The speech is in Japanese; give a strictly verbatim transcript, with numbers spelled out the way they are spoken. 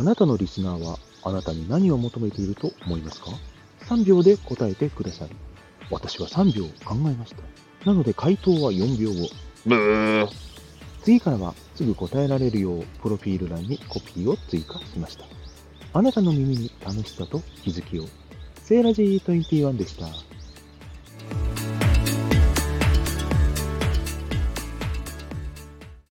あなたのリスナーはあなたに何を求めていると思いますか？さんびょうで答えてください。私はさんびょう考えました。なので回答はよんびょうご。ブー。次からはすぐ答えられるようプロフィール欄にコピーを追加しました。あなたの耳に楽しさと気づきを。セーラジーにじゅういちでした。